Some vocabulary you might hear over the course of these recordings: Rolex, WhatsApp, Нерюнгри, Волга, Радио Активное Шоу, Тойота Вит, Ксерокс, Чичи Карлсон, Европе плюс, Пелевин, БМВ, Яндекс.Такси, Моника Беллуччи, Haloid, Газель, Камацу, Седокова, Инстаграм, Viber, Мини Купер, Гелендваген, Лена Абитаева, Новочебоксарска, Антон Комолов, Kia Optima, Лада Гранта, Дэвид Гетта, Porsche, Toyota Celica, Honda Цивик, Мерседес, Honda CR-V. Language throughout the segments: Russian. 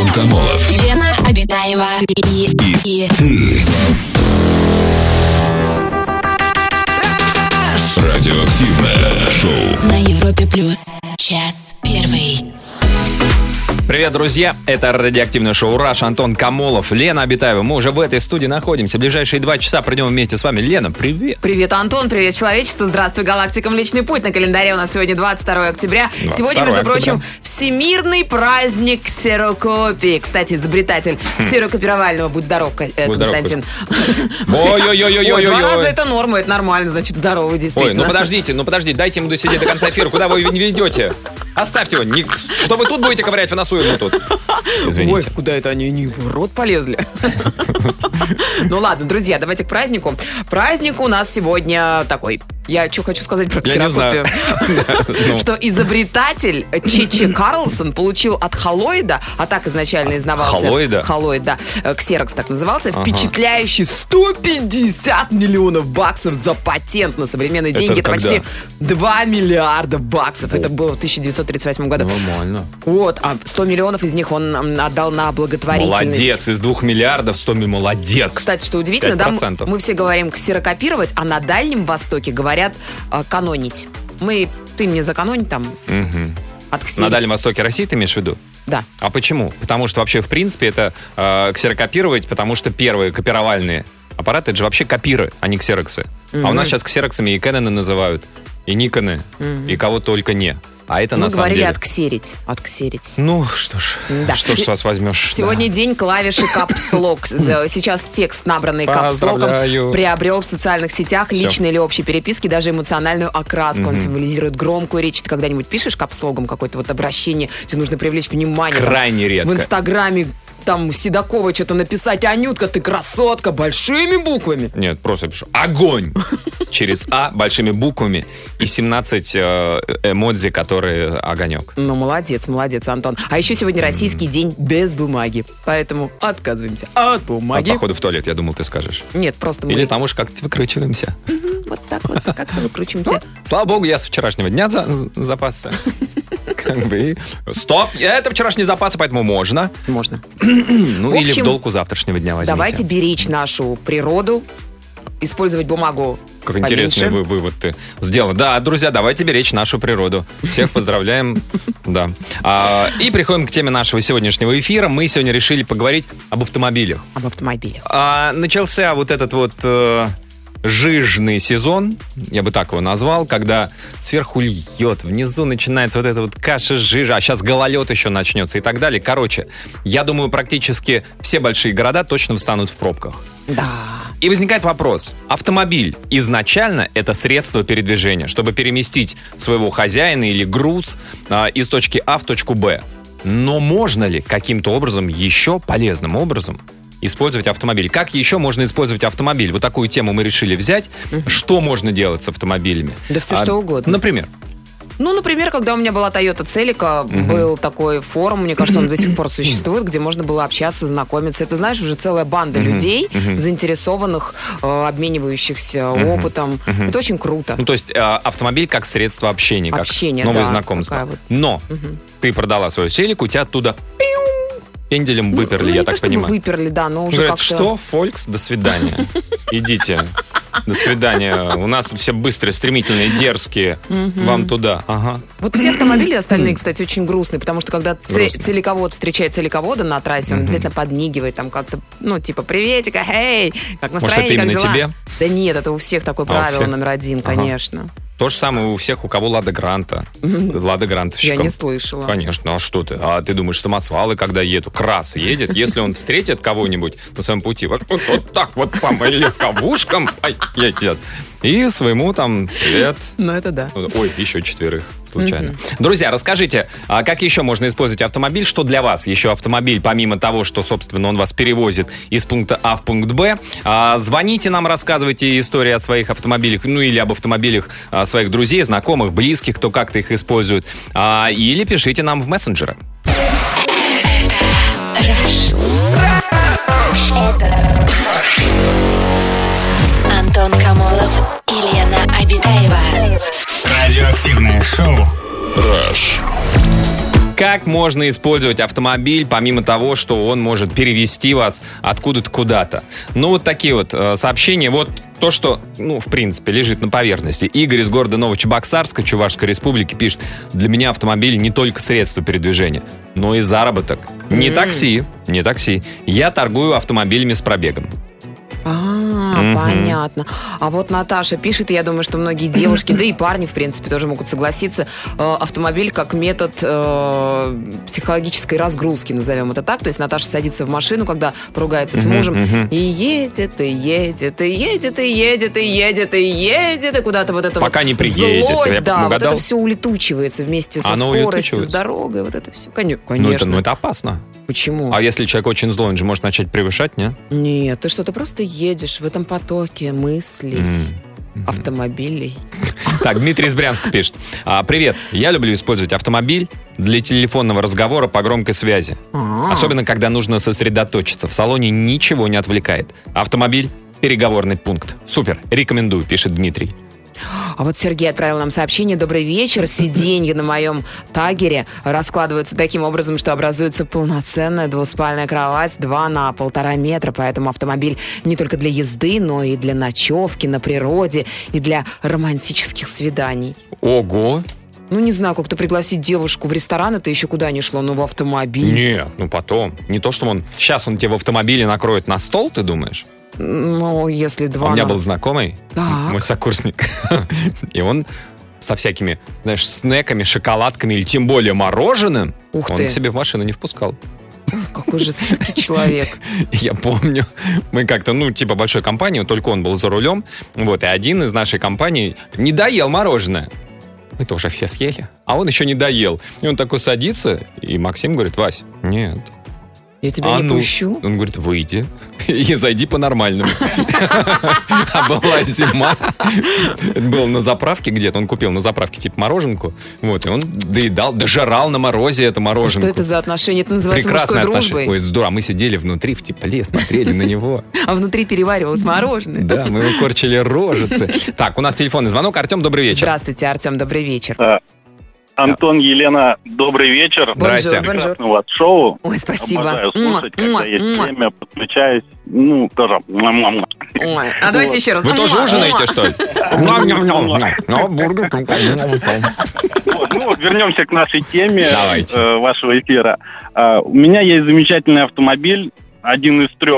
Антон Комолов, Лена Абитаева и ты. Радио Активное Шоу на Европе плюс. Час первый. Привет, друзья! Это радиоактивное шоу «Раш». Антон Комолов, Лена Абитаева. Мы уже в этой студии находимся. В ближайшие 2 часа придем вместе с вами. Лена, привет! Привет, Антон! Привет, человечество! Здравствуй, галактикам! Личный путь на календаре у нас сегодня 22 октября. Сегодня, между прочим, всемирный праздник ксерокопии. Кстати, изобретатель ксерокопировального. Будь здоров, Константин. Ой-ой-ой-ой-ой-ой! 2 раза это норма, это нормально, значит, здоровый, действительно. Ой, подождите, дайте ему досидеть до конца эфира. Куда вы его ведете? Оставьте его. Что вы тут будете ковырять в носу? Тут. Ой, куда это они? Они в рот полезли. Ну ладно, друзья, давайте к празднику. Праздник у нас сегодня такой. Я что хочу сказать про ксерокопию? Что изобретатель Чичи Карлсон получил от Haloid, а так изначально издавался Haloid, да, Ксерокс так назывался, впечатляющий 150 миллионов баксов за патент на современные деньги. Это почти 2 миллиарда баксов. Это было в 1938 году. Нормально. Вот, а 100 миллионов из них он отдал на благотворительность. Молодец, из 2 миллиардов 100 миллионов. Молодец. Кстати, что удивительно, да, мы все говорим ксерокопировать, а на Дальнем Востоке говорят канонить. Ты мне заканонь там. Угу. На Дальнем Востоке России ты имеешь в виду? Да. А почему? Потому что вообще в принципе это ксерокопировать, потому что первые копировальные аппараты, это же вообще копиры, а не ксероксы. Угу. А у нас сейчас ксероксами и Кэноны называют, и Никоны, угу, и кого только не. А это мы на самом деле. Мы говорили отксерить. Ну, что ж, да. Что ж с вас возьмешь. Сегодня день клавиши капслок. Сейчас текст, набранный капслоком, приобрел в социальных сетях личной или общей переписки даже эмоциональную окраску. Он символизирует громкую речь. Ты когда-нибудь пишешь капслоком какое-то вот обращение, тебе нужно привлечь внимание? Крайне редко. В Инстаграме там Седокова что-то написать: Анютка, ты красотка, большими буквами. Нет, просто пишу огонь через А большими буквами и 17 эмодзи, которые огонек. Ну, молодец, Антон. А еще сегодня российский день без бумаги, поэтому отказываемся от бумаги. От похода в туалет, я думал, ты скажешь. Нет, просто мы... Или там уж как-то выкручиваемся. Вот так вот, как-то выкручиваемся. Слава богу, я с вчерашнего дня запасся. Стоп, это вчерашние запасы, поэтому можно. Можно. Ну, в общем, или в долг у завтрашнего дня возьмите. Давайте беречь нашу природу, использовать бумагу как поменьше. Интересный вывод ты сделал. Да, друзья, давайте беречь нашу природу. Всех поздравляем. Да. И приходим к теме нашего сегодняшнего эфира. Мы сегодня решили поговорить об автомобилях. Начался вот этот вот... жижный сезон, я бы так его назвал, когда сверху льет, внизу начинается вот эта вот каша жижа, а сейчас гололед еще начнется и так далее. Короче, я думаю, практически все большие города точно встанут в пробках. Да. И возникает вопрос. Автомобиль изначально это средство передвижения, чтобы переместить своего хозяина или груз из точки А в точку Б. Но можно ли каким-то образом, еще полезным образом, использовать автомобиль? Как еще можно использовать автомобиль? Вот такую тему мы решили взять. Что можно делать с автомобилями? Да все что угодно. Например, когда у меня была Toyota Celica, был такой форум, мне кажется, он до сих пор существует, где можно было общаться, знакомиться. Это, знаешь, уже целая банда людей, заинтересованных, обменивающихся опытом. Это очень круто. Ну, то есть автомобиль как средство общения, как новое знакомство. Вот. Но ты продала свою Celica, у тебя оттуда... пенделем выперли, я так понимаю. Выперли, да, но уже как-то... Что, Фолькс, до свидания. Идите, до свидания. У нас тут все быстрые, стремительные, дерзкие. Вам туда. Ага. Вот все автомобили остальные, кстати, очень грустные, потому что когда целиковод встречает целиковода на трассе, он обязательно подмигивает там как-то, типа, приветика, эй, как настроение, как дела. Тебе? Да нет, это у всех такое правило номер 1, конечно. То же самое у всех, у кого Лада Гранта. Лада Грантовщиком. Я не слышала. Конечно, а что ты? А ты думаешь, самосвалы, когда едут? Краз едет. Если он встретит кого-нибудь на своем пути, вот так вот по легковушкам едет. И своему там привет. Ну, это да. Ой, еще 4 случайно. Друзья, расскажите, как еще можно использовать автомобиль? Что для вас еще автомобиль, помимо того, что, собственно, он вас перевозит из пункта А в пункт Б? Звоните нам, рассказывайте истории о своих автомобилях, ну или об автомобилях своих друзей, знакомых, близких, кто как-то их использует. Или пишите нам в мессенджеры. Антон Комолов и Лена Абитаева. Радиоактивное шоу «Раш». Как можно использовать автомобиль, помимо того, что он может перевести вас откуда-то куда-то? Ну, вот такие вот сообщения. Вот то, что, ну, в принципе, лежит на поверхности. Игорь из города Новочебоксарска, Чувашской Республики, пишет: для меня автомобиль не только средство передвижения, но и заработок. Не такси, не такси. Я торгую автомобилями с пробегом. Понятно. А вот Наташа пишет, и я думаю, что многие девушки, да и парни, в принципе, тоже могут согласиться, автомобиль как метод психологической разгрузки, назовем это так. То есть Наташа садится в машину, когда поругается с мужем, и едет, и едет, и едет, и едет, и едет, и едет, и куда-то вот это пока вот не приедет, злость, да, угадал. Вот это все улетучивается вместе со скоростью, с дорогой, вот это все. Конечно. Ну это опасно. Почему? А если человек очень злой, он же может начать превышать, нет? Нет, ты что, ты просто едешь в этом потоке мыслей, автомобилей. Так, Дмитрий из Брянска пишет. Привет, я люблю использовать автомобиль для телефонного разговора по громкой связи. Особенно, когда нужно сосредоточиться. В салоне ничего не отвлекает. Автомобиль – переговорный пункт. Супер, рекомендую, пишет Дмитрий. А вот Сергей отправил нам сообщение. Добрый вечер. Сиденья на моем тагере раскладываются таким образом, что образуется полноценная двуспальная кровать 2 на 1,5 метра. Поэтому автомобиль не только для езды, но и для ночевки на природе, и для романтических свиданий. Ого! Ну, не знаю, как-то пригласить девушку в ресторан, это еще куда ни шло, но в автомобиль. Не, ну потом. Не то, что он... Сейчас он тебе в автомобиле накроет на стол, ты думаешь? Ну, если два... У меня был знакомый, мой сокурсник, и он со всякими, знаешь, снеками, шоколадками или тем более мороженым, он к себе в машину не впускал. Ой, какой же ты человек. Я помню, мы как-то, ну, типа большой компании, только он был за рулем, вот, и один из нашей компании не доел мороженое. Мы-то уже все съели, а он еще не доел. И он такой садится, и Максим говорит: Вась, нет, я тебя не пущу. Он говорит: выйди и зайди по-нормальному. А была зима. Был на заправке где-то. Он купил на заправке типа мороженку. Вот, и он доедал, дожирал на морозе это мороженку. Что это за отношение? Это называется мужской дружбой? Ой, здорово. А мы сидели внутри в тепле, смотрели на него. А внутри переваривалось мороженое. Да, мы его корчили рожицы. Так, у нас телефонный звонок. Артем, добрый вечер. Здравствуйте, Артем, добрый вечер. Антон, Елена, добрый вечер. Здрасте. Прекрасного вас шоу. Ой, спасибо. Обожаю слушать, когда есть время, подключаюсь. Ну, тоже. Ой, а давайте еще раз. Вы тоже ужинаете, что ли? Ну, вот вернемся к нашей теме вашего эфира. У меня есть замечательный автомобиль, один из 3.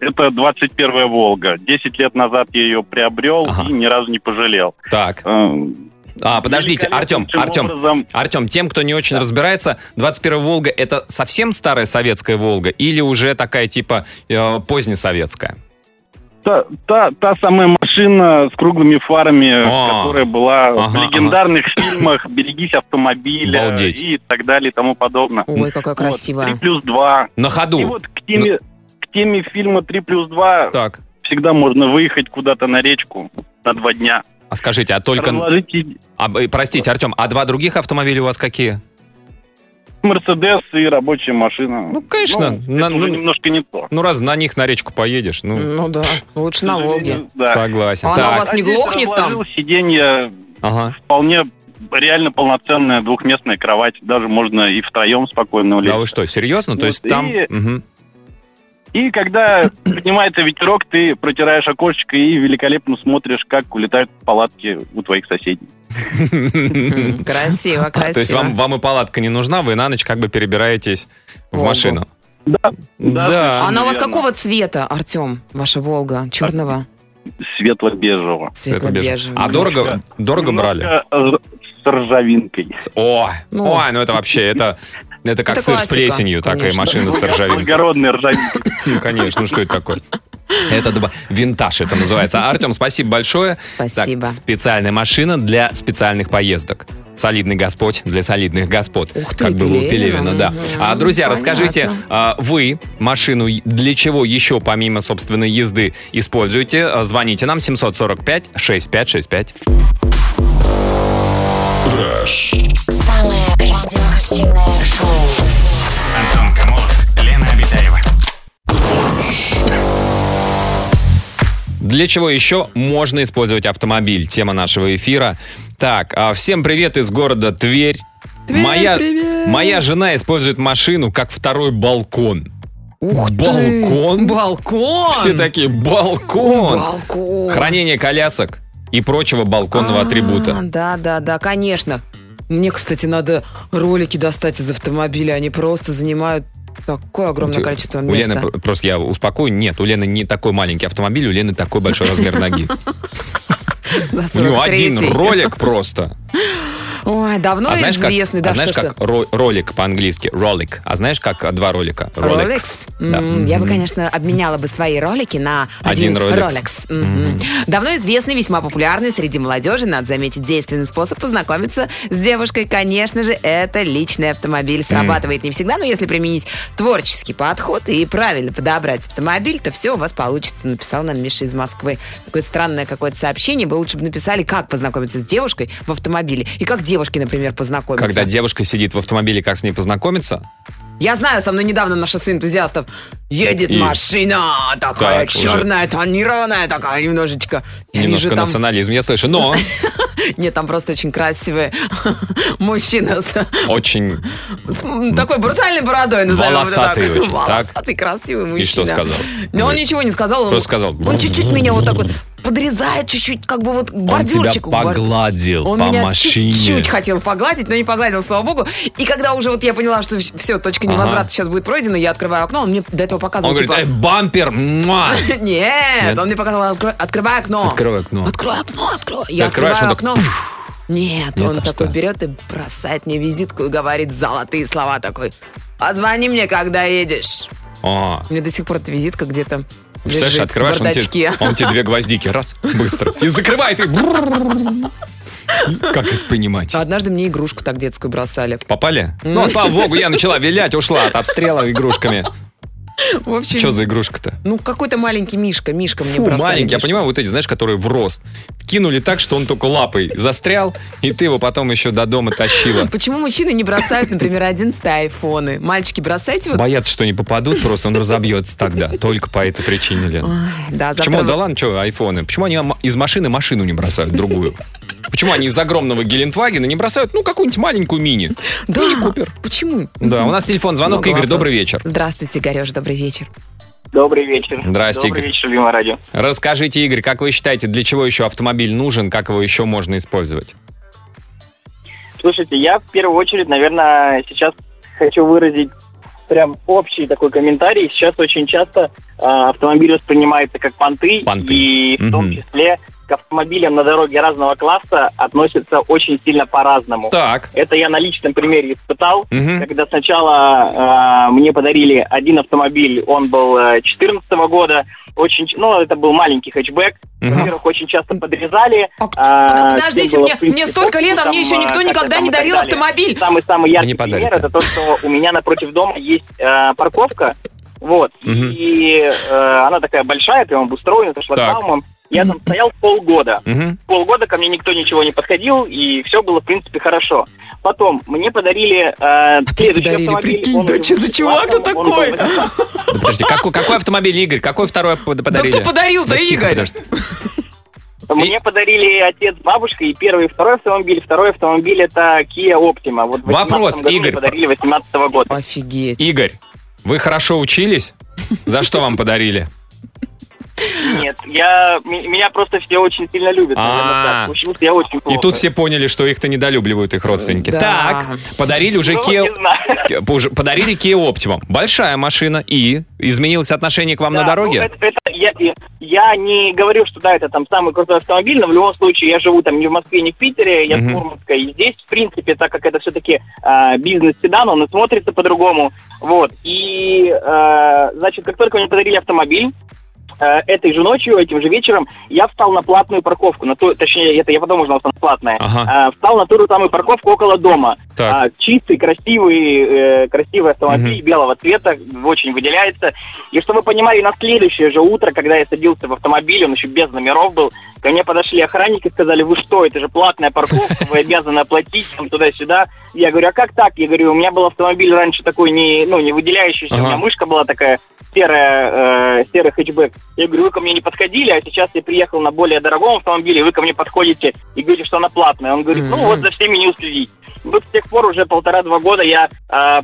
Это 21-я «Волга». 10 лет назад я ее приобрел и ни разу не пожалел. Так. Подождите, Артем, тем, кто не очень разбирается, 21-я «Волга» — это совсем старая советская «Волга» или уже такая типа позднесоветская? Та самая машина с круглыми фарами, которая была в легендарных фильмах «Берегись автомобиля» и так далее и тому подобное. Ой, какая красивая. 3+2. На ходу. И вот к теме фильма 3+2 всегда можно выехать куда-то на речку на 2 дня. А скажите, а только... простите, Артем, а 2 других автомобиля у вас какие? Мерседес и рабочая машина. Ну, конечно. Немножко не то. Ну, раз на них на речку поедешь. Ну да, лучше на «Волге». Да. Согласен. А она у вас не глохнет там? Сиденье вполне реально полноценная двухместная кровать. Даже можно и втроем спокойно улететь. Да вы что, серьезно? То есть там... И когда поднимается ветерок, ты протираешь окошечко и великолепно смотришь, как улетают палатки у твоих соседей. Красиво, красиво. То есть вам и палатка не нужна, вы на ночь как бы перебираетесь в машину. Да. Она у вас какого цвета, Артем, ваша «Волга»? Черного? Светло-бежевого. А дорого брали? С ржавинкой. Ну это вообще, это как сыр с плесенью, такая машина с ржавинкой. Благородная ржавинка. Конечно, что это такое? Это винтаж, это называется. Артем, спасибо большое. Спасибо. Так, специальная машина для специальных поездок. Солидный господь для солидных господ. Ух ты, как было у Пелевина, да. Друзья, понятно. Расскажите, вы машину для чего еще помимо собственной езды используете? Звоните нам 745-6565. Самое радиоактивное шоу. Антон Комолов, Лена Абитаева. Для чего еще можно использовать автомобиль? Тема нашего эфира. Так, всем привет из города Тверь. Привет, привет. Моя жена использует машину как второй балкон. Ух ты! Балкон? Балкон! Все такие, балкон! Балкон! Хранение колясок и прочего балконного атрибута. Да, конечно. Мне, кстати, надо ролики достать из автомобиля. Они просто занимают такое огромное количество места. У Лены, просто я успокою, нет, у Лены не такой маленький автомобиль, у Лены такой большой размер ноги. У него один ролик просто. Ой, давно известный. А знаешь, как ролик по-английски? Ролик. А знаешь, как два ролика? Rolex. Я бы, конечно, обменяла бы свои ролики на один Rolex. Давно известный, весьма популярный среди молодежи, надо заметить, действенный способ познакомиться с девушкой, конечно же, это личный автомобиль. Срабатывает не всегда, но если применить творческий подход и правильно подобрать автомобиль, то все у вас получится. Написал нам Миша из Москвы. Такое странное какое-то сообщение. Вы лучше бы написали, как познакомиться с девушкой в автомобиле и как девушки, например, познакомиться. Когда девушка сидит в автомобиле, как с ней познакомиться? Я знаю, со мной недавно на шоссе энтузиастов едет машина такая так, черная, тонированная такая немножечко. Немножко национализм, я слышу, но... Нет, там просто очень красивый мужчина. Очень... Такой брутальной бородой, назовем. Волосатый очень, так? Волосатый, красивый мужчина. И что сказал? Он ничего не сказал. Просто сказал. Он чуть-чуть меня вот так вот... подрезает чуть-чуть, как бы вот бордюрчик. Он тебя погладил по машине. Он чуть-чуть хотел погладить, но не погладил, слава богу. И когда уже вот я поняла, что все, точка невозврата сейчас будет пройдена, я открываю окно, он мне до этого показывал. Он говорит, бампер! Нет, он мне показывал, открывай окно. Открой окно. Я открываю окно. Нет, он такой берет и бросает мне визитку и говорит золотые слова такой. Позвони мне, когда едешь. У меня до сих пор эта визитка где-то. Представляешь, открываешь, он тебе две гвоздики, раз, быстро, и закрывает, и... Как это понимать? Однажды мне игрушку так детскую бросали. Попали? Ну, слава богу, я начала вилять, ушла от обстрела игрушками. В общем... Что за игрушка-то? Ну, какой-то маленький Мишка мне бросали. Маленький, я понимаю, вот эти, знаешь, которые в рост. Кинули так, что он только лапой застрял, и ты его потом еще до дома тащила. Почему мужчины не бросают, например, 11 айфоны? Мальчики, бросайте его. Боятся, что не попадут, просто он разобьется тогда. Только по этой причине, Лена. Да, почему, завтра... да ладно, что айфоны? Почему они из машины машину не бросают, другую? Почему они из огромного Гелендвагена не бросают, ну, какую-нибудь маленькую мини? Да, Мини Купер. Почему? Да, у нас телефон, звонок. Игорь, добрый вечер. Здравствуйте, Игорёш, добрый вечер. Добрый вечер. Здрасте, Игорь. Добрый вечер, любимое радио. Расскажите, Игорь, как вы считаете, для чего еще автомобиль нужен, как его еще можно использовать? Слушайте, я в первую очередь, наверное, сейчас хочу выразить прям общий такой комментарий. Сейчас очень часто автомобиль воспринимается как понты. И в том числе к автомобилям на дороге разного класса относятся очень сильно по-разному. Так. Это я на личном примере испытал, когда сначала мне подарили один автомобиль, он был 14-го года, это был маленький хэтчбэк, во-первых, очень часто подрезали. Подождите, мне столько лет, а мне еще никто никогда не дарил автомобиль. Самый-самый яркий пример, это то, что у меня напротив дома есть парковка, и она такая большая, прям обустроена, со шлагбаумом. Я там стоял полгода. Полгода ко мне никто ничего не подходил, и все было, в принципе, хорошо. Потом мне подарили следующий автомобиль. Прикинь, да что за чувак-то такой? Подожди, какой автомобиль, Игорь? Какой второй подарили? Да кто подарил-то, Игорь? Мне подарили отец, бабушка, и первый и второй автомобиль. Второй автомобиль — это Kia Optima. Вот в 18-м году мне подарили, 18-го года. Офигеть. Игорь, вы хорошо учились? За что вам подарили? Нет, меня просто все очень сильно любят. Почему-то я очень плохо. И тут все поняли, что их-то недолюбливают их родственники. Да. Так, подарили уже подарили Kia Optima. Большая машина, и изменилось отношение к вам на дороге? Я не говорю, что это там самый крутой автомобиль, но в любом случае я живу там не в Москве, не в Питере, я с Мурманска. И здесь, в принципе, так как это все-таки бизнес-седан, он и смотрится по-другому. И, значит, как только мне подарили автомобиль, этой же ночью, этим же вечером я встал на платную парковку, я потом узнал, что она платная. Встал на ту же самую парковку около дома. Чистый, красивый автомобиль белого цвета, очень выделяется. И чтобы вы понимали, на следующее же утро, когда я садился в автомобиль, он еще без номеров был, ко мне подошли охранники и сказали, вы что, это же платная парковка, вы обязаны оплатить туда-сюда. Я говорю, а как так? Я говорю, у меня был автомобиль раньше такой не выделяющийся, у меня мышка была такая серый хэтчбэк. Я говорю, вы ко мне не подходили, а сейчас я приехал на более дорогом автомобиле, вы ко мне подходите и говорите, что она платная. Он говорит, за всеми не уследить. Вы все тех пор уже 1,5-2 года я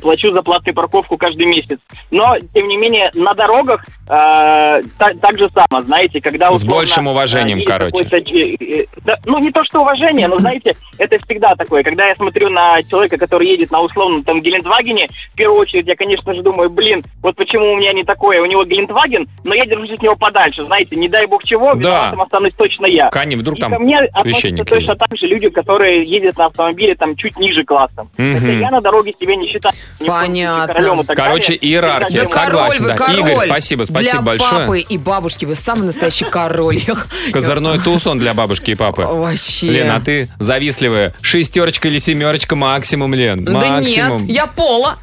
плачу за платную парковку каждый месяц. Но, тем не менее, на дорогах так же само, знаете, когда... Условно, с большим уважением, короче. Ну, не то, что уважение, но, знаете, это всегда такое. Когда я смотрю на человека, который едет на условном там Гелендвагене, в первую очередь я, конечно же, думаю, блин, вот почему у меня не такое, у него Гелендваген, но я держусь от него подальше, знаете, не дай бог чего, виноватым останусь точно я. Кани, вдруг и там ко мне относятся точно так же люди, которые ездят на автомобиле там чуть ниже классом. Угу. Это я на дороге себя не считаю. Понятно. Королем и так короче, далее. Иерархия, да, согласен. Король, да. Король. Игорь, спасибо для большое. Для папы и бабушки вы самый настоящий король. Козырной туз он для бабушки и папы. Вообще. Лен, а ты завистливая. 6 или 7 максимум, Лен. Максимум. Да нет, я пола.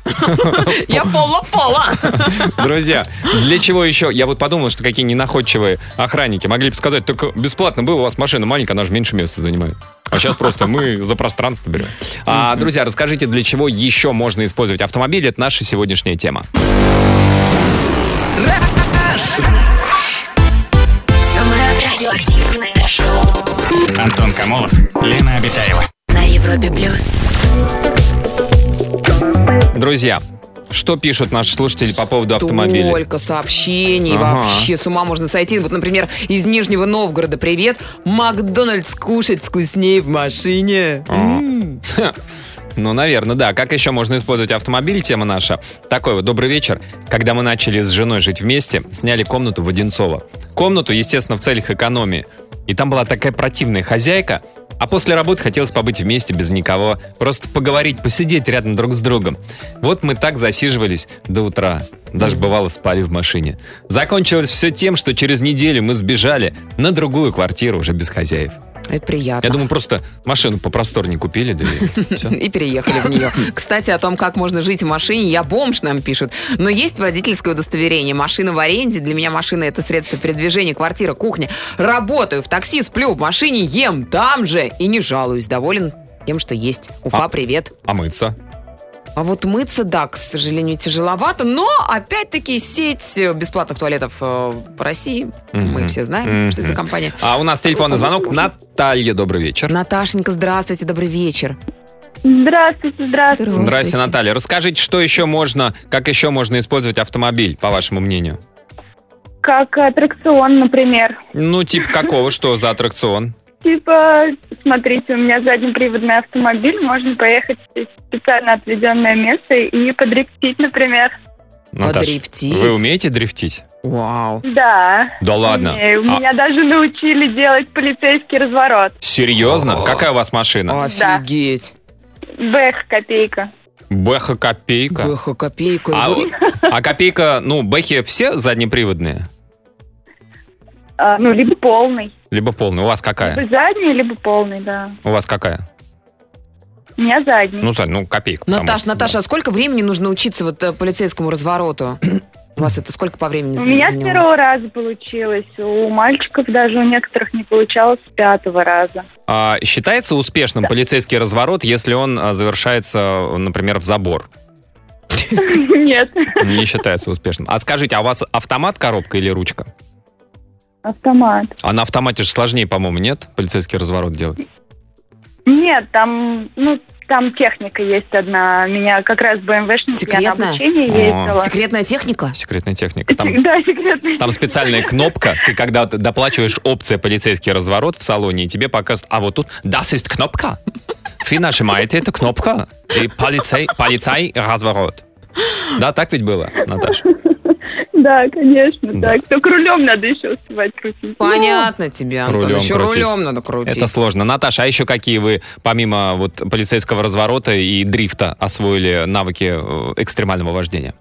Я пола-пола. Друзья, для чего еще? Я вот подумал, что какие ненаходчивые охранники могли бы сказать, только бесплатно было, у вас машина маленькая, она же меньше места занимает. А сейчас просто мы за пространство берем. Друзья, расскажите, для чего еще можно использовать автомобиль? Это наша сегодняшняя тема. Антон Комолов, Лена Абитаева. На Европе плюс. Друзья, что пишут наши слушатели по поводу автомобилей? Столько сообщений, вообще с ума можно сойти. Вот, например, из Нижнего Новгорода. Привет, Макдональдс кушать вкуснее в машине. Ну, наверное, да. Как еще можно использовать автомобиль? Тема наша. Такой вот, добрый вечер. Когда мы начали с женой жить вместе, сняли комнату в Одинцово. Комнату, естественно, в целях экономии. И там была такая противная хозяйка. А после работы хотелось побыть вместе без никого. Просто поговорить, посидеть рядом друг с другом. Вот мы так засиживались до утра. Даже бывало спали в машине. Закончилось все тем, что через неделю мы сбежали на другую квартиру уже без хозяев. Это приятно. Я думаю, просто машину попросторнее купили, да и переехали в нее. Кстати, о том, как можно жить в машине, я бомж, нам пишут. Но есть водительское удостоверение. Машина в аренде. Для меня машина — это средство передвижения, квартира, кухня. Работаю, в такси сплю, в машине ем, там же. И не жалуюсь. Доволен тем, что есть. Уфа, привет. А мыться? А вот мыться, да, к сожалению, тяжеловато, но, опять-таки, сеть бесплатных туалетов в России, мы все знаем, что это компания. А у нас телефонный звонок. Наталья, добрый вечер. Наташенька, здравствуйте, добрый вечер. Здравствуйте. Здравствуйте, Наталья. Расскажите, что еще можно, как еще можно использовать автомобиль, по вашему мнению? Как аттракцион, например. Ну, типа какого, что за аттракцион? Типа, смотрите, у меня заднеприводный автомобиль, можно поехать в специально отведенное место и подрифтить, например. Наташ, подрифтить? Вы умеете дрифтить? Вау. Да. Да ладно? Меня даже научили делать полицейский разворот. Серьезно? Какая у вас машина? Офигеть. Бэха-копейка. Бэха-копейка? Бэха-копейка. А копейка, ну, бэхи все заднеприводные? Ну, либо полный. Либо полный. У вас какая? Либо задний, либо полный, да. У вас какая? У меня задний. Ну, Сань, ну, копейка. Наташа, да. А сколько времени нужно учиться вот полицейскому развороту? У вас это сколько по времени заняло? У меня с первого раза получилось. У мальчиков даже, у некоторых не получалось с 5-го раза. А считается успешным полицейский разворот, если он завершается, например, в забор? Нет. Не считается успешным. А скажите, а у вас автомат, коробка или ручка? Автомат. А на автомате же сложнее, по-моему, нет? Полицейский разворот делать? Нет, там техника есть одна. У меня как раз БМВшник, я на обучение ездила. Секретная техника? Секретная техника. Да, секретная. Там специальная кнопка. Ты когда доплачиваешь опция полицейский разворот в салоне, и тебе показывают, а вот тут das ist кнопка. Вы нажимаете эту кнопку, и полицай разворот. Да, так ведь было, Наташа? Да, конечно, так. Только рулем надо еще успевать крутить. Понятно тебе, Антон, рулем еще крутить. Рулем надо крутить. Это сложно. Наташа, а еще какие вы, помимо вот полицейского разворота и дрифта, освоили навыки экстремального вождения?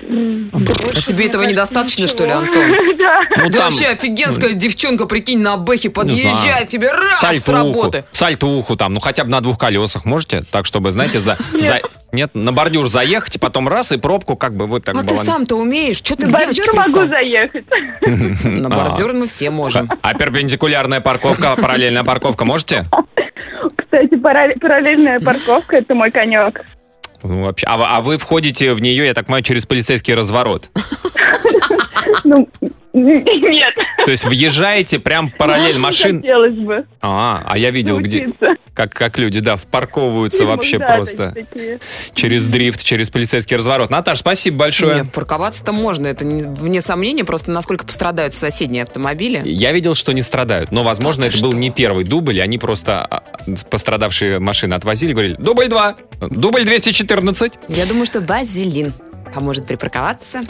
А тебе этого недостаточно, что ли, Антон? Да. Ты вообще офигенская девчонка, прикинь, на бэхе подъезжает, тебе раз с работы. Сальтуху там, ну хотя бы на 2 колесах можете? Так, чтобы, знаете, Нет, на бордюр заехать, и потом раз, и пробку как бы вот так баланс. А ты сам-то умеешь? Что ты к девочке пристал? На бордюр могу заехать. На бордюр мы все можем. А перпендикулярная парковка, параллельная парковка можете? Кстати, параллельная парковка – это мой конек. Вообще. А вы входите в нее, я так понимаю, через полицейский разворот? Ну, Нет. То есть въезжаете прям параллель машин? Хотелось бы. А я видел, научиться. Где как люди, да, впарковываются фильмы, вообще да, просто такие. Через дрифт, через полицейский разворот. Наташ, спасибо большое. Нет, парковаться-то можно, это не, вне сомнения, просто насколько пострадают соседние автомобили. Я видел, что не страдают, но, возможно, это был не первый дубль, они просто пострадавшие машины отвозили, говорили, дубль 2, дубль 214. Я думаю, что вазелин поможет припарковаться.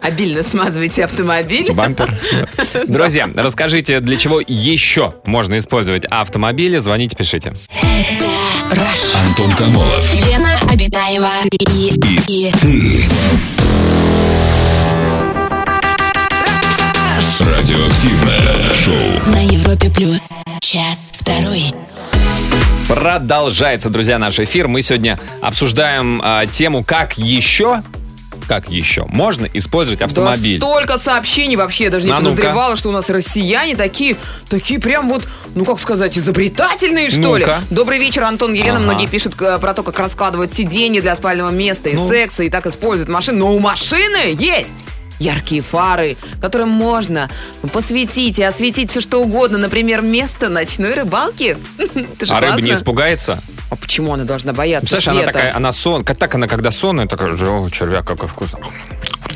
Обильно смазывайте автомобиль. Бампер. Друзья, расскажите, для чего еще можно использовать автомобили. Звоните, пишите. Антон Комолов. Лена Абитаева. И ты. Радиоактивное шоу. На Европе плюс. Час второй. Продолжается, друзья, наш эфир. Мы сегодня обсуждаем тему, как еще можно использовать автомобиль. Да столько сообщений вообще, я даже не подозревала, что у нас россияне такие прям вот, ну как сказать, изобретательные, что ли. Добрый вечер, Антон, Елена. Многие пишут про то, как раскладывают сиденья для спального места и секса, и так используют машину. Но у машины есть яркие фары, которым можно посветить и осветить все, что угодно. Например, место ночной рыбалки. А рыба не испугается? А почему она должна бояться света? Слушай, она такая, она сонная. Так она, когда сонная, такая, о, червяк, какой вкусный.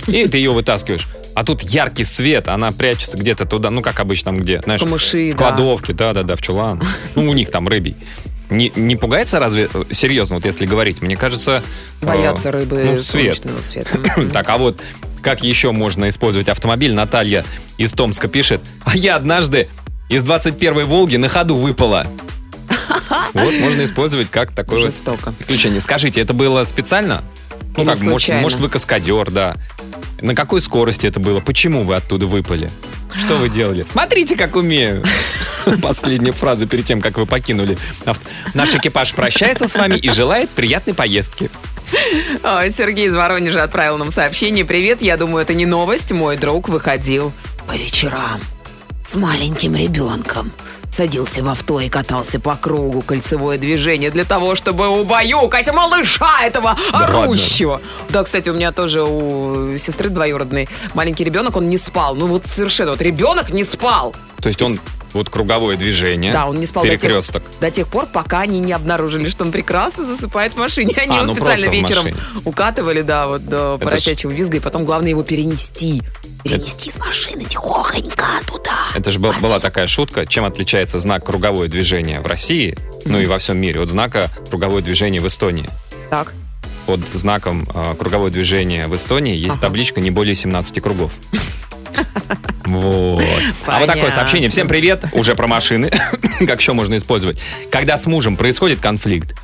И ты ее вытаскиваешь. А тут яркий свет, она прячется где-то туда, ну, как обычно, где, знаешь, камыши, в кладовке, да, в чулан. Ну, у них там рыбий. Не пугается разве? Серьезно, вот если говорить, мне кажется... Боятся рыбы солнечного света. Так, а вот как еще можно использовать автомобиль? Наталья из Томска пишет. А я однажды из 21-й «Волги» на ходу выпала. Вот можно использовать как такое жестоко. Приключение. Скажите, это было специально? Ну как, может вы каскадер, да. На какой скорости это было? Почему вы оттуда выпали? Что вы делали? Смотрите, как умею. Последняя фраза перед тем, как вы покинули. Наш экипаж прощается с вами и желает приятной поездки. Сергей из Воронежа отправил нам сообщение. Привет, я думаю, это не новость. Мой друг выходил по вечерам с маленьким ребенком. Садился в авто и катался по кругу. Кольцевое движение для того, чтобы убаюкать малыша этого орущего. Да, кстати, у меня тоже у сестры двоюродной маленький ребенок, он не спал. Ну вот совершенно, вот ребенок не спал. То есть он вот круговое движение, да, он не спал перекресток. До тех пор, пока они не обнаружили, что он прекрасно засыпает в машине. Они его специально вечером укатывали, да, вот до поросячьего визга. И потом главное его перенести. Перенести из машины тихонько туда. Это же была такая шутка. Чем отличается знак «Круговое движение» в России, ну и во всем мире, от знака «Круговое движение» в Эстонии? Так. Под знаком «Круговое движение» в Эстонии есть табличка «Не более 17 кругов». Вот. А вот такое сообщение. Всем привет. Уже про машины. Как еще можно использовать? Когда с мужем происходит конфликт,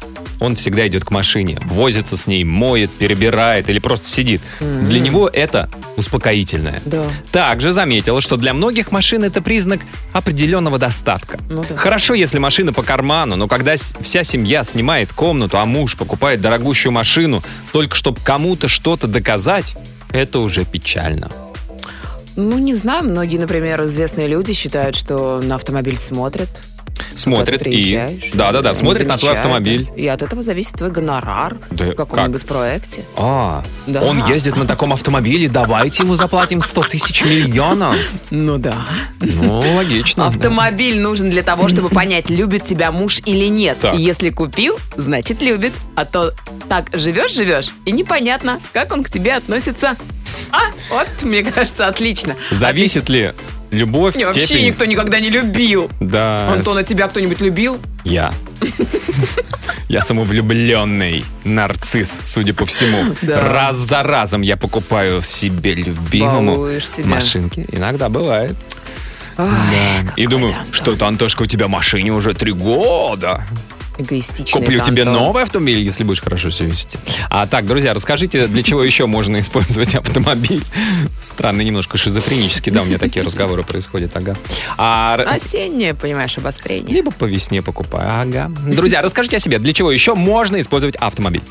он всегда идет к машине, возится с ней, моет, перебирает или просто сидит. Для него это успокоительное. Да. Также заметила, что для многих машин это признак определенного достатка. Ну, да. Хорошо, если машина по карману, но когда вся семья снимает комнату, а муж покупает дорогущую машину, только чтобы кому-то что-то доказать, это уже печально. Ну, не знаю, многие, например, известные люди считают, что на автомобиль смотрят и... Да, смотрят на твой автомобиль. И от этого зависит твой гонорар в каком-нибудь проекте. Он ездит на таком автомобиле, давайте ему заплатим 100 тысяч миллионов. Ну да. Ну, логично. Автомобиль нужен для того, чтобы понять, любит тебя муж или нет. И если купил, значит любит. А то так живешь, и непонятно, как он к тебе относится. Вот, мне кажется, отлично. Зависит ли... Любовь, степень. Вообще никто никогда не любил. Да. Антона, тебя кто-нибудь любил? Я. Я самовлюбленный нарцисс, судя по всему. Раз за разом я покупаю себе любимому машинки. Иногда бывает. И думаю, что-то, Антошка, у тебя машине уже 3 года. Куплю тебе новый автомобиль, если будешь хорошо себя вести. А так, друзья, расскажите, для чего еще можно использовать автомобиль? Странно, немножко шизофренически, да, у меня такие разговоры происходят, ага. Осеннее, понимаешь, обострение. Либо по весне покупаю, ага. Друзья, расскажите о себе, для чего еще можно использовать автомобиль?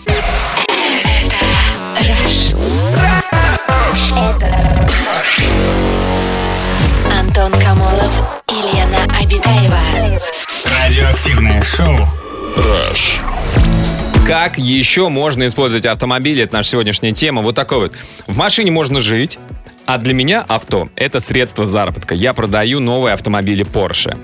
Антон Комолов и Лена Абитаева. Радиоактивное шоу. Rush. Как еще можно использовать автомобиль? Это наша сегодняшняя тема. Вот такой вот. В машине можно жить, А для меня авто — это средство заработка. Я продаю новые автомобили Porsche.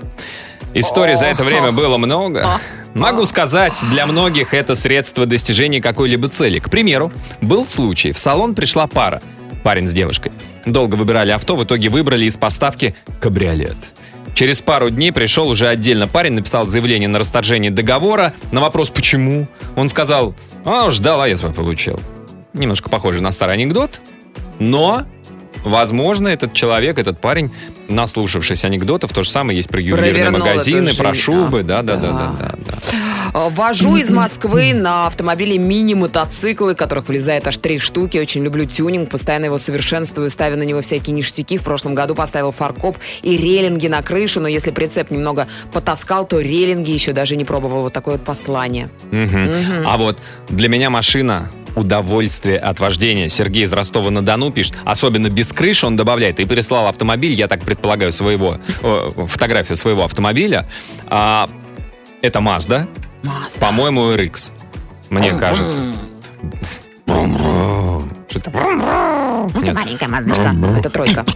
Историй за это время было много. Могу сказать, для многих это средство достижения какой-либо цели. К примеру, был случай. В салон пришла пара. Парень с девушкой. Долго выбирали авто, в итоге выбрали из поставки кабриолет. Через пару дней пришел уже отдельно парень, написал заявление на расторжение договора. На вопрос «почему?» он сказал: «А, ждал, а я свой получил». Немножко похоже на старый анекдот, но... Возможно, этот человек, этот парень, наслушавшись анекдотов, то же самое есть про ювелирные магазины, про шубы. Да. Вожу из Москвы на автомобиле мини-мотоциклы, которых влезает аж 3 штуки. Очень люблю тюнинг, постоянно его совершенствую, ставя на него всякие ништяки. В прошлом году поставил фаркоп и рейлинги на крышу, но если прицеп немного потаскал, то рейлинги еще даже не пробовал. Вот такое вот послание. А вот для меня машина — удовольствие от вождения. Сергей из Ростова-на-Дону пишет: особенно без крыши, он добавляет, и переслал автомобиль, я так предполагаю, своего, фотографию своего автомобиля. Это Мазда. По-моему, RX. Мне кажется. Что-то... Это маленькая Маздочка. Это тройка.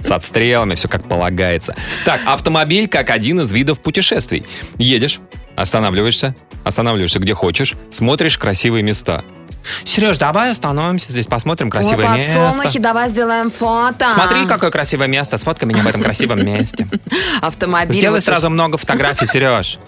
С отстрелами, все как полагается. Так, автомобиль как один из видов путешествий. Едешь, останавливаешься где хочешь, смотришь красивые места. Сереж, давай остановимся здесь, посмотрим красивое место. Подсолнухи, давай сделаем фото. Смотри, какое красивое место, сфоткай меня в этом красивом месте. Автомобиль. Сделай сразу много фотографий, Сереж.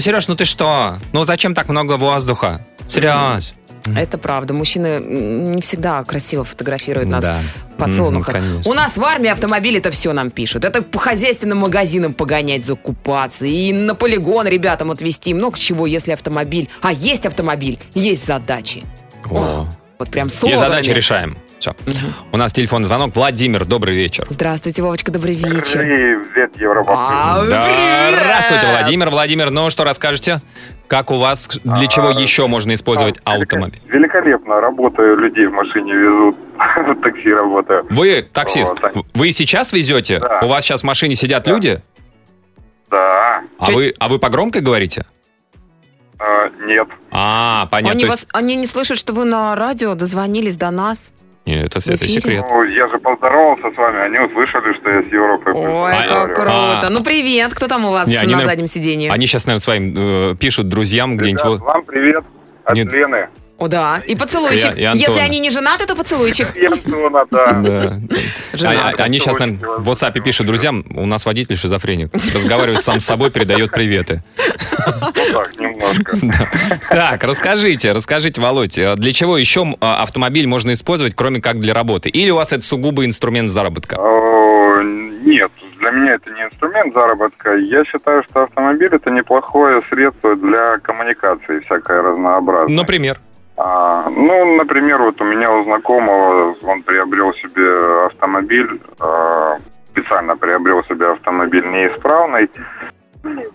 Сереж, ты что? Зачем так много воздуха? Сереж. Это правда. Мужчины не всегда красиво фотографируют нас в подсолнухах. У нас в армии автомобили-то все нам пишут. Это по хозяйственным магазинам погонять, закупаться. И на полигон ребятам отвезти. Много чего, если автомобиль. А есть автомобиль, есть задачи. Вот прям словами. И задачи решаем. Все. У нас телефонный звонок. Владимир, добрый вечер. Здравствуйте, Вовочка, добрый вечер. Привет, Европа. Здравствуйте, Владимир. Владимир, что расскажете? Как у вас, для чего еще можно использовать автомобиль? Великолепно. Работаю, людей в машине везут. В такси работаю. Вы таксист. Вы сейчас везете? Да. У вас сейчас в машине сидят люди? Да. А вы по громко говорите? Нет. Понятно. Они не слышат, что вы на радио дозвонились до нас? Нет, это секрет. Я же поздоровался с вами, они услышали, что я с Европы. Ой, как круто. Привет, кто там у вас на заднем сиденье? Они сейчас, наверное, своим пишут друзьям где-нибудь. Вам привет от Лены. И поцелуйчик. Если они не женаты, то поцелуйчик. И Антона, да. Они сейчас, наверное, в WhatsApp пишут друзьям: у нас водитель шизофреник. Разговаривает сам с собой, передает приветы. Так, немножко. Так, расскажите, Володь, для чего еще автомобиль можно использовать, кроме как для работы? Или у вас это сугубо инструмент заработка? Нет, для меня это не инструмент заработка. Я считаю, что автомобиль — это неплохое средство для коммуникации всякое разнообразное. Например? Например, у меня у знакомого, он приобрел себе автомобиль, специально приобрел себе автомобиль неисправный,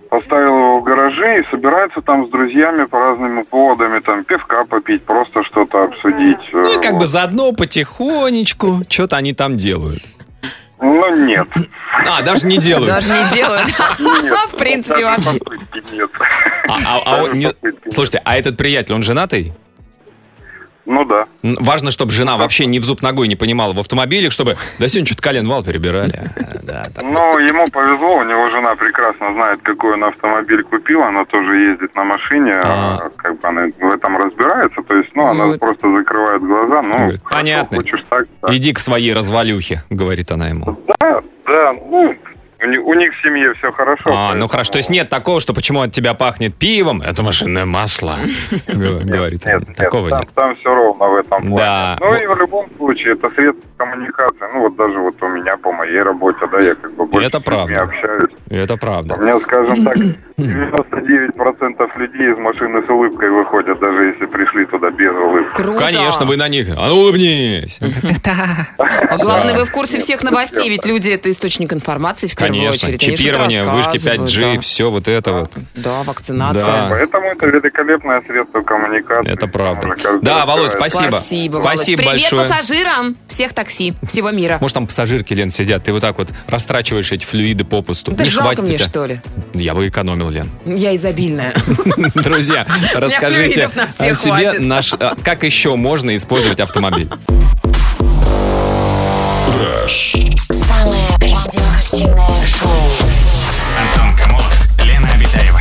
поставил его в гараже и собирается там с друзьями по разным поводам, пивка попить, просто что-то обсудить. И как бы заодно потихонечку что-то они там делают. Нет. Даже не делают. Даже не делают. В принципе, вообще. Нет. Слушайте, а этот приятель, он женатый? Да. Важно, чтобы жена вообще ни в зуб ногой не понимала в автомобилях, чтобы сегодня что-то коленвал перебирали. Ему повезло, у него жена прекрасно знает, какой он автомобиль купил, она тоже ездит на машине, она в этом разбирается, то есть, она просто закрывает глаза, понятно, хочешь так. Иди к своей развалюхе, говорит она ему. Да, у них в семье все хорошо. Хорошо. То есть нет такого, что почему от тебя пахнет пивом, это машинное масло, говорит. Такого нет. Там все ровно в этом плане. И в любом случае, это средство коммуникации. Даже у меня по моей работе, я больше с ними общаюсь. Это правда. У меня, скажем так, 99% людей из машины с улыбкой выходят, даже если пришли туда без улыбки. Круто. Конечно, вы на них. Улыбнись. Главное, вы в курсе всех новостей, ведь люди — это источник информации в первую очередь. Конечно, чипирование, вышки 5G, все вот это вот. Да, вакцинация. Да. Поэтому это великолепное средство коммуникации. Это правда. Да, Володь, спасибо. Спасибо большое. Привет пассажирам всех такси, всего мира. Может, там пассажирки, Лен, сидят, ты вот так вот растрачиваешь эти флюиды попусту. Да жалко мне, что ли? Я бы экономил, Лен. Я изобильная. Друзья, расскажите о себе, как еще можно использовать автомобиль. Экипаж. Самое радиоактивное шоу. Антон Комолов, Лена Абитаева.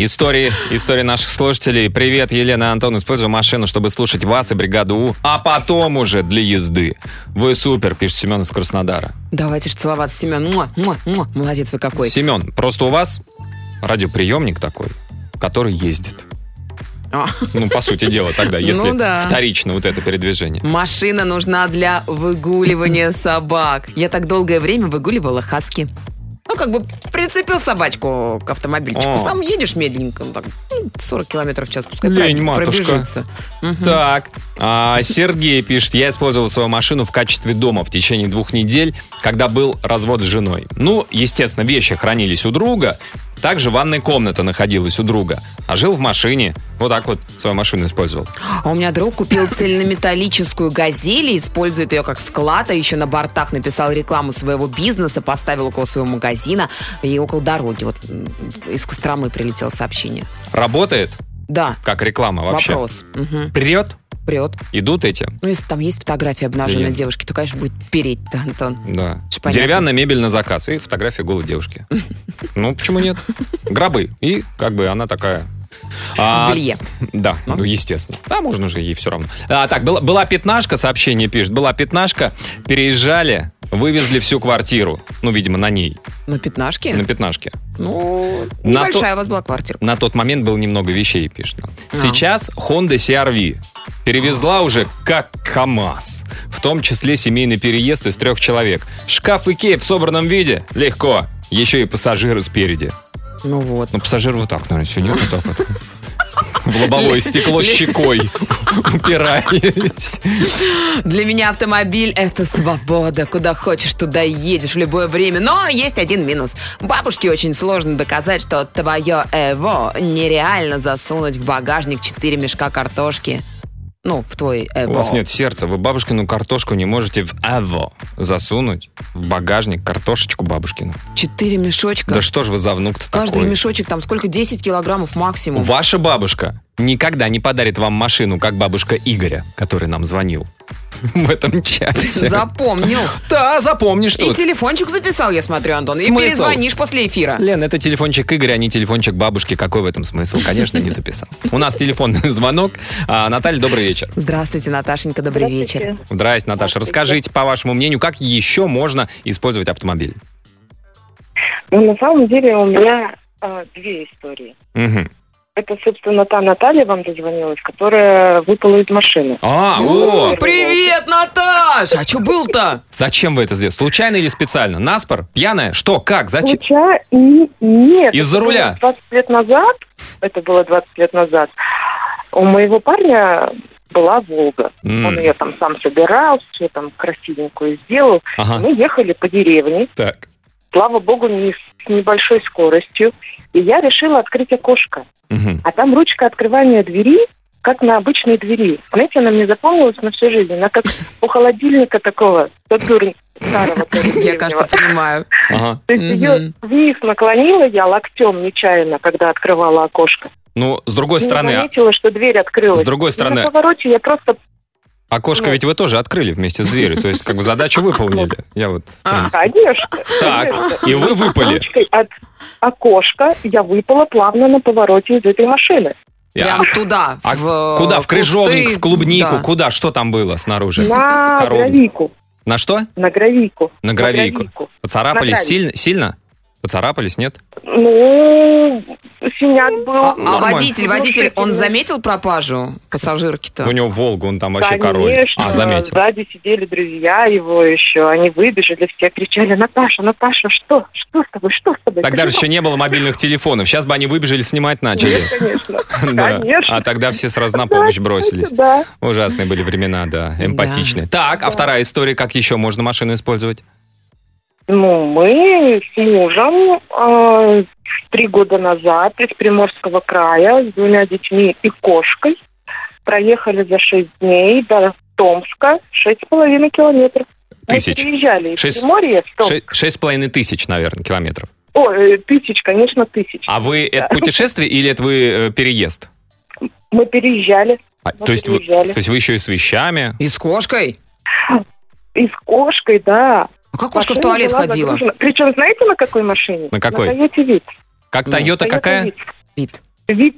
Истории наших слушателей. Привет, Елена, Антон. Использую машину, чтобы слушать вас и бригаду У, а потом уже для езды. Вы супер, пишет Семен из Краснодара. Давайте же целоваться, Семен. Молодец вы какой. Семен, просто у вас радиоприемник такой, который ездит. Ну, по сути дела, тогда, если вторично вот это передвижение. Машина нужна для выгуливания собак. Я так долгое время выгуливала хаски. Ну, как бы прицепил собачку к автомобильчику. Сам едешь медленненько, ну, так, 40 километров в час, пускай пробежится. Угу. Так, Сергей пишет, я использовал свою машину в качестве дома в течение 2 недель, когда был развод с женой. Ну, естественно, вещи хранились у друга, также ванная комната находилась у друга, а жил в машине, вот так вот свою машину использовал. А у меня друг купил цельнометаллическую «Газель», использует ее как склад, а еще на бортах написал рекламу своего бизнеса, поставил около своего магазина и около дороги. Вот из Костромы прилетело сообщение. Работает? Да. Как реклама вообще? Вопрос. Угу. Прет? Идут эти? Ну, если там есть фотография обнаженной девушки, то, конечно, будет переть-то, Антон. Да. Деревянная мебель на заказ и фотография голой девушки. Ну, почему нет? Гробы. И как бы она такая... В белье. Да, ну, естественно. Да, можно же ей все равно. Так, была пятнашка, сообщение пишет. Была пятнашка, переезжали, вывезли всю квартиру. Ну, видимо, на ней. На пятнашке? На пятнашке. Ну, небольшая у вас была квартира. На тот момент было немного вещей, пишет. Сейчас Honda CR-V. Перевезла уже как КамАЗ. В том числе семейный переезд из 3 человек. Шкаф Икея в собранном виде? Легко. Еще и пассажиры спереди. Ну вот. Ну, пассажир вот так, наверное, сидит вот так вот. В лобовое стекло щекой упираясь. Для меня автомобиль — это свобода. Куда хочешь, туда едешь в любое время. Но есть один минус. Бабушке очень сложно доказать, что твое эво нереально засунуть в багажник 4 мешка картошки. Ну, в твой эво. У вас нет сердца. Вы бабушкину картошку не можете в эво засунуть в багажник, картошечку бабушкину. 4 мешочка. Да что ж вы за внук-то такой? Каждый мешочек там сколько? 10 килограммов максимум. Ваша бабушка никогда не подарит вам машину, как бабушка Игоря, который нам звонил в этом чате. Запомнил. Да, запомнишь тут. И телефончик записал, я смотрю, Антон. Смысл? И перезвонишь после эфира. Лен, это телефончик Игоря, а не телефончик бабушки. Какой в этом смысл? Конечно, не записал. У нас телефонный звонок. Наталья, добрый вечер. Здравствуйте, Наташенька, добрый вечер. Здрасте, Наташа. Расскажите, по вашему мнению, как еще можно использовать автомобиль? Ну, на самом деле, у меня 2 истории. Угу. Это, собственно, та Наталья вам дозвонилась, которая выпала из машины. Привет, Наташ! А что был-то? Зачем вы это сделали? Случайно или специально? Наспор? Пьяная? Что? Как? Зачем? Нет. Из-за руля? 20 лет назад, это было 20 лет назад, у моего парня была «Волга». Он ее там сам собирал, все там красивенькую сделал. Ага. Мы ехали по деревне. Так. Слава богу, с небольшой скоростью. И я решила открыть окошко. Угу. А там ручка открывания двери, как на обычной двери. Знаете, она мне запомнилась на всю жизнь. Она как у холодильника такого, старого. Я, кажется, понимаю. То есть ее вниз наклонила я локтем нечаянно, когда открывала окошко. Ну, с другой стороны... Я заметила, что дверь открылась. С другой стороны... На повороте я просто... Окошко ведь вы тоже открыли вместе с дверью, то есть как бы задачу выполнили. Я вот. Конечно. Так, и вы выпали. Ручкой от окошка я выпала плавно на повороте из этой машины. Прям туда. Куда? В крыжовник, в клубнику? Куда? Что там было снаружи? На гравийку. На что? На гравийку. На гравийку. Поцарапались сильно? Поцарапались, нет? Ну, синяк был. А водитель, он заметил пропажу пассажирки-то? У него «Волга», он там вообще король. Конечно, заметил. Сзади сидели друзья его еще, они выбежали, все кричали: Наташа, Наташа, что? Что с тобой? Что с тобой? Тогда же еще не было мобильных телефонов, сейчас бы они выбежали, снимать начали. Нет, конечно. Конечно. А тогда все сразу на помощь бросились. Да. Ужасные были времена, да, эмпатичные. Так, а вторая история, как еще можно машину использовать? Ну, мы с мужем 3 года назад из Приморского края с 2 детьми и кошкой проехали за 6 дней до Томска 6,5 километров. Тысяч. Мы переезжали из Приморья в Томск. 6,5 тысяч, наверное, километров. Тысяч, конечно, тысяч. А вы это путешествие или это вы переезд? Мы переезжали. А, то есть вы еще и с вещами? И с кошкой? И с кошкой, да. А как кошка машина в туалет ходила? Загружена. Причем знаете, на какой машине? На какой? На Тойоте Вит. Как Тойота какая? Вит. Вит.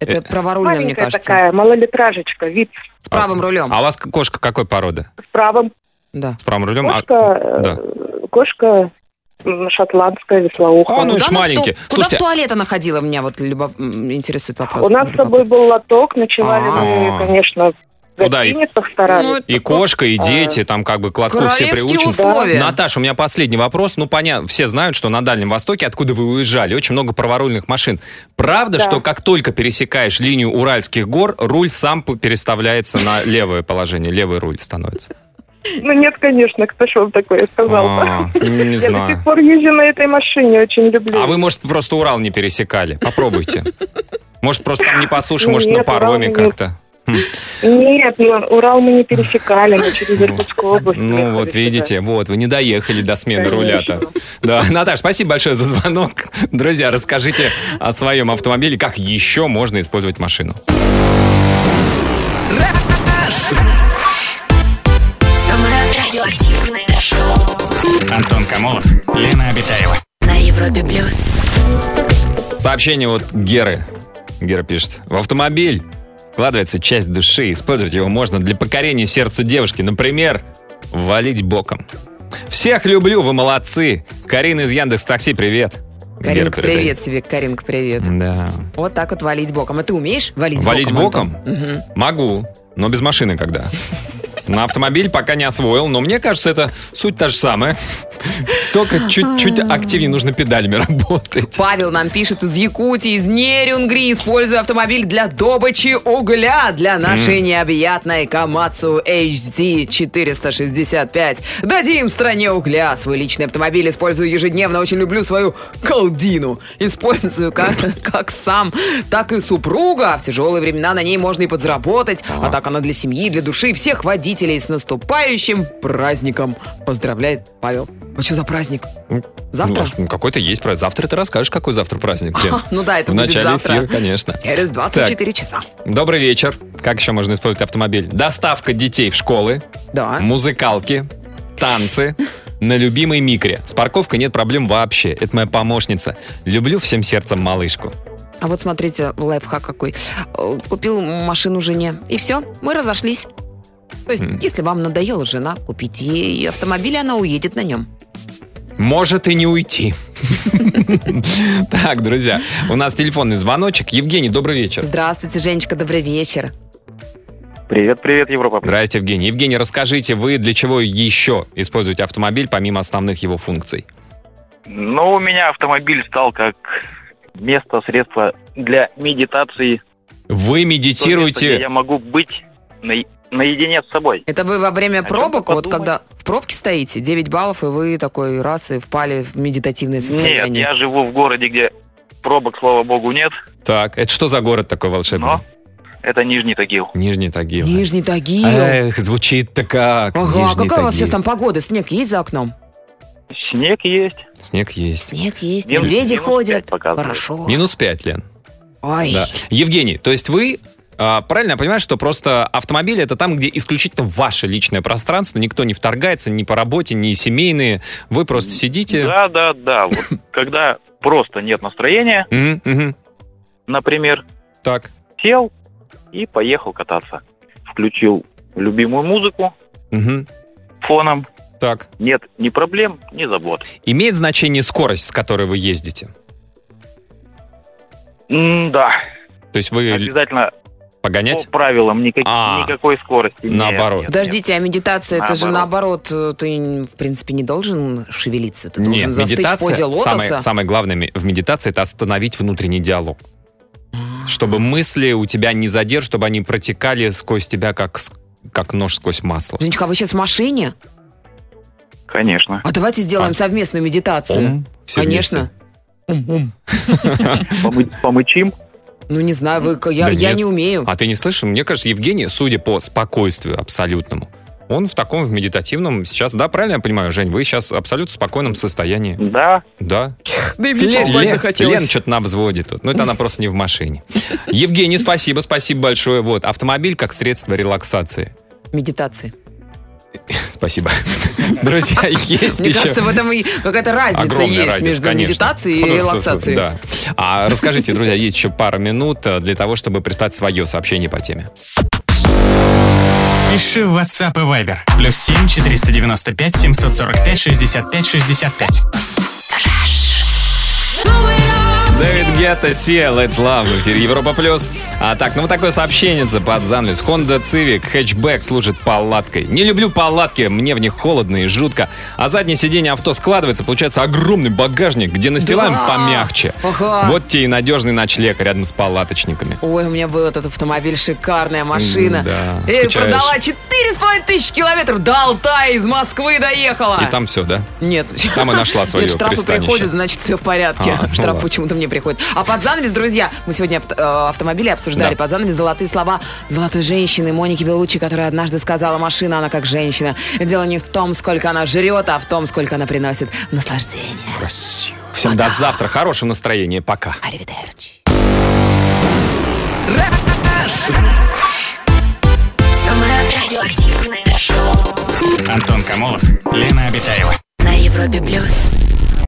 Это праворульная, мне кажется. Маленькая такая, малолитражечка, Вит. С правым рулем. А у вас кошка какой породы? С правым. Да. С правым рулем? Кошка шотландская, веслоухая. Он уж маленький. Куда в туалет она ходила? Меня вот интересует вопрос. У нас с собой был лоток, ночевали мы, конечно... Куда? И кошка, и дети, там как бы к лотку все приучены. Да. Наташа, у меня последний вопрос. Ну, понятно, все знают, что на Дальнем Востоке, откуда вы уезжали, очень много праворульных машин. Правда, да, что как только пересекаешь линию Уральских гор, руль сам переставляется на левое положение, левый руль становится? Ну, нет, конечно, кто же вам такое сказал? Не знаю. Я до сих пор езжу на этой машине, очень люблю. А вы, может, просто Урал не пересекали? Попробуйте. Может, просто там не по суше, может, на пароме как-то? Нет, Урал мы не пересекали, мы через Иркутскую область. Ну вот видите, вот вы не доехали до смены руля-то. Да, Наташ, спасибо большое за звонок. Друзья, расскажите о своем автомобиле, как еще можно использовать машину. Антон Комолов, Лена Абитаева. На Европе плюс. Сообщение от Геры. Гера пишет: в автомобиль вкладывается часть души, использовать его можно для покорения сердца девушки. Например, валить боком. Всех люблю, вы молодцы. Карина из Яндекс.Такси, привет. Каринка, привет тебе, Каринка, привет. Да. Вот так вот валить боком. А ты умеешь валить боком? Валить боком? Угу. Могу, но без машины когда. На автомобиль пока не освоил, но мне кажется, это суть та же самая. Только чуть-чуть активнее нужно педалями работать. Павел нам пишет из Якутии, из Нерюнгри. Использую автомобиль для добычи угля для нашей необъятной Камацу HD 465. Дадим стране угля. Свой личный автомобиль использую ежедневно. Очень люблю свою колдину. Использую как сам, так и супруга. В тяжелые времена на ней можно и подзаработать. А так она для семьи, для души. Всех водителей с наступающим праздником. Поздравляет Павел. А что за праздник? Завтра? Ну, какой-то есть праздник. Завтра ты расскажешь, какой завтра праздник. Ну да, это будет завтра. В начале эфира, конечно. Через 24 часа. Добрый вечер. Как еще можно использовать автомобиль? Доставка детей в школы. Да. Музыкалки. Танцы. На любимой микре. С парковкой нет проблем вообще. Это моя помощница. Люблю всем сердцем малышку. А вот смотрите, лайфхак какой. Купил машину жене. И все, мы разошлись. То есть, если вам надоела жена, купите ей автомобиль, она уедет на нем. Может и не уйти. Так, друзья, у нас телефонный звоночек. Евгений, добрый вечер. Здравствуйте, Женечка, добрый вечер. Привет, привет, Европа. Здравствуйте, Евгений. Евгений, расскажите, вы для чего еще используете автомобиль, помимо основных его функций? Ну, у меня автомобиль стал как место, средство для медитации. Вы медитируете? То место, где я могу быть наедине с собой. Это вы во время пробок, вот когда в пробке стоите, 9 баллов, и вы такой раз и впали в медитативное состояние. Нет, я живу в городе, где пробок, слава богу, нет. Так, это что за город такой волшебный? Но это Нижний Тагил. Нижний Тагил. Нижний Тагил. Эх, звучит-то как. Ага, а какая у вас сейчас там погода? Снег есть за окном? Снег есть. Снег есть. Снег есть. Медведи ходят. Хорошо. Минус 5, Лен. Ой. Да. Евгений, то есть вы... Правильно я понимаю, что просто автомобиль — это там, где исключительно ваше личное пространство, никто не вторгается ни по работе, ни семейные, вы просто сидите... Да, вот когда просто нет настроения, например, так сел и поехал кататься, включил любимую музыку фоном, так нет ни проблем, ни забот. Имеет значение скорость, с которой вы ездите? Да. То есть вы... Обязательно... Погонять? По правилам никакой скорости. Наоборот. Нет. Подождите, а медитация, это же наоборот, ты, в принципе, не должен шевелиться, ты должен застыть в позе лотоса. Самое главное в медитации — это остановить внутренний диалог. Чтобы мысли у тебя не задерживали, чтобы они протекали сквозь тебя, как нож сквозь масло. Женечка, а вы сейчас в машине? Конечно. А давайте сделаем совместную медитацию. Конечно. Помычим? Ну, не знаю, я не умею. А ты не слышал? Мне кажется, Евгений, судя по спокойствию абсолютному, Он в таком, в медитативном сейчас, да, правильно я понимаю, Жень? Вы сейчас в абсолютно спокойном состоянии. Да. Да. Да и мне что-то спать захотелось. Лена что-то на взводе тут. Ну, это она просто не в машине. Евгений, спасибо, спасибо большое. Вот, автомобиль как средство релаксации. Медитации. Спасибо. Друзья, есть еще... Мне кажется, в этом и какая-то разница есть между медитацией и релаксацией. Да. А расскажите, друзья, есть еще пару минут для того, чтобы прислать свое сообщение по теме. Пиши в WhatsApp и Viber. +7 495 745 65 65. Дэвид Гетта, Сия, Let's Love, эфир Европа Плюс. А так, ну вот такое сообщенница под занавес. Honda Цивик, хэтчбэк, служит палаткой. Не люблю палатки, мне в них холодно и жутко. А заднее сиденье авто складывается, получается огромный багажник, где настилаем помягче. Ага. Вот тебе и надежный ночлег рядом с палаточниками. Ой, у меня был этот автомобиль, шикарная машина. Да, и продала 4,5 тысячи километров до Алтая, из Москвы доехала. И там все, да? Нет. Там и нашла свое пристанище. Штрафы приходят, значит, все в порядке. Штраф почему-то мне приходит. А под занавес, друзья, мы сегодня автомобили обсуждали, да. Под занавес золотые слова золотой женщины Моники Беллуччи, которая однажды сказала: машина, она как женщина. Дело не в том, сколько она жрет, а в том, сколько она приносит наслаждение. Красиво. Всем пока. До завтра, хорошего настроения, пока. Аривидерчи. Антон Комолов, Лена Абитаева. На Европе Плюс.